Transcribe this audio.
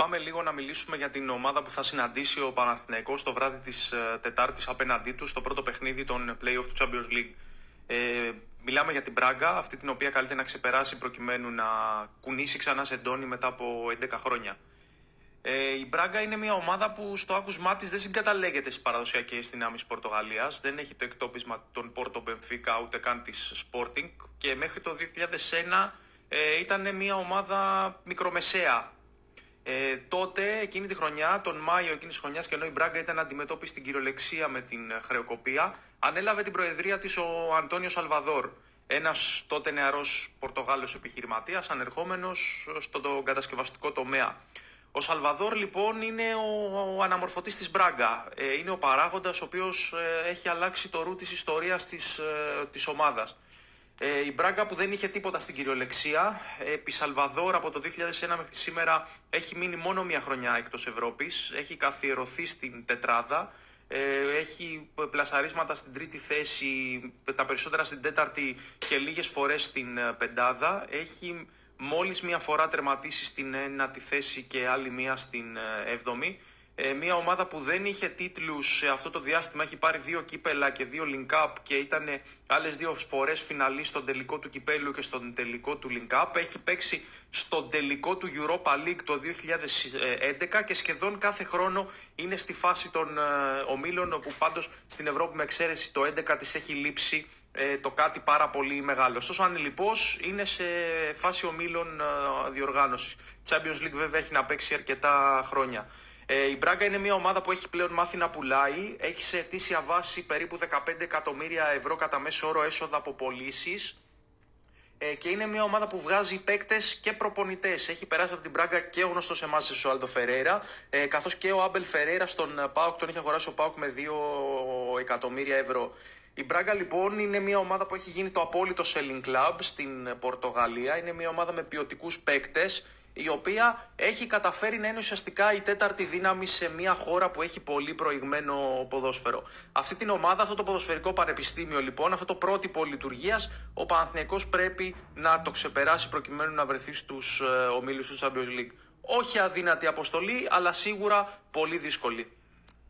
Πάμε λίγο να μιλήσουμε για την ομάδα που θα συναντήσει ο Παναθηναϊκός το βράδυ της Τετάρτης απέναντί του στο πρώτο παιχνίδι των play-off του Champions League. Μιλάμε για την Μπράγκα, αυτή την οποία καλείται να ξεπεράσει προκειμένου να κουνήσει ξανά σε ντόνι μετά από 11 χρόνια. Η Μπράγκα είναι μια ομάδα που στο άκουσμά της δεν συγκαταλέγεται στις παραδοσιακές δυνάμεις Πορτογαλίας, δεν έχει το εκτόπισμα των Porto, Benfica ούτε καν της Sporting και μέχρι το 2001 ήταν μια ομάδα μικρομεσαία. Τότε, εκείνη τη χρονιά, τον Μάιο εκείνης της χρονιάς, και ενώ η Μπράγκα ήταν αντιμετώπιση στην κυριολεξία με την χρεοκοπία, ανέλαβε την προεδρία της ο Αντώνιο Σαλβαδόρ, ένας τότε νεαρός Πορτογάλος επιχειρηματίας, ανερχόμενος στον κατασκευαστικό τομέα. Ο Σαλβαδόρ λοιπόν είναι ο αναμορφωτής της Μπράγκα, είναι ο παράγοντας ο οποίος έχει αλλάξει το ρου της ιστορίας της ομάδας. Η Μπράγκα που δεν είχε τίποτα στην κυριολεξία, επί Σαλβαδόρ από το 2001 μέχρι σήμερα έχει μείνει μόνο μια χρονιά εκτός Ευρώπης, έχει καθιερωθεί στην τετράδα, έχει πλασαρίσματα στην τρίτη θέση, τα περισσότερα στην τέταρτη και λίγες φορές στην πεντάδα, έχει μόλις μια φορά τερματίσει στην ένατη θέση και άλλη μια στην έβδομη. Μια ομάδα που δεν είχε τίτλους σε αυτό το διάστημα, έχει πάρει 2 κύπελα και 2 link-up και ήταν άλλες 2 φορές φιναλί στον τελικό του κυπέλου και στον τελικό του link-up. Έχει παίξει στον τελικό του Europa League το 2011 και σχεδόν κάθε χρόνο είναι στη φάση των ομίλων, όπου πάντως στην Ευρώπη με εξαίρεση το 2011 της έχει λείψει το κάτι πάρα πολύ μεγάλο. Ωστόσο ανελιπώς είναι σε φάση ομίλων διοργάνωσης. Champions League βέβαια έχει να παίξει αρκετά χρόνια. Η Μπράγκα είναι μια ομάδα που έχει πλέον μάθει να πουλάει, έχει σε ετήσια βάση περίπου 15 εκατομμύρια ευρώ κατά μέσο όρο έσοδα από πωλήσεις και είναι μια ομάδα που βγάζει παίκτες και προπονητές. Έχει περάσει από την Μπράγκα και ο γνωστός εμάς σε Σουάλδο Φερέρα, καθώς και ο Άμπελ Φερέρα στον Πάοκ, τον είχε αγοράσει ο Πάοκ με 2 εκατομμύρια ευρώ. Η Μπράγκα λοιπόν είναι μια ομάδα που έχει γίνει το απόλυτο selling club στην Πορτογαλία, είναι μια ομάδα με ποιοτικούς παίκτες, η οποία έχει καταφέρει να είναι ουσιαστικά η τέταρτη δύναμη σε μια χώρα που έχει πολύ προηγμένο ποδόσφαιρο. Αυτή την ομάδα, αυτό το ποδοσφαιρικό πανεπιστήμιο λοιπόν, αυτό το πρότυπο λειτουργίας, ο Παναθηναϊκός πρέπει να το ξεπεράσει προκειμένου να βρεθεί στους ομίλους του Champions League. Όχι αδύνατη αποστολή, αλλά σίγουρα πολύ δύσκολη.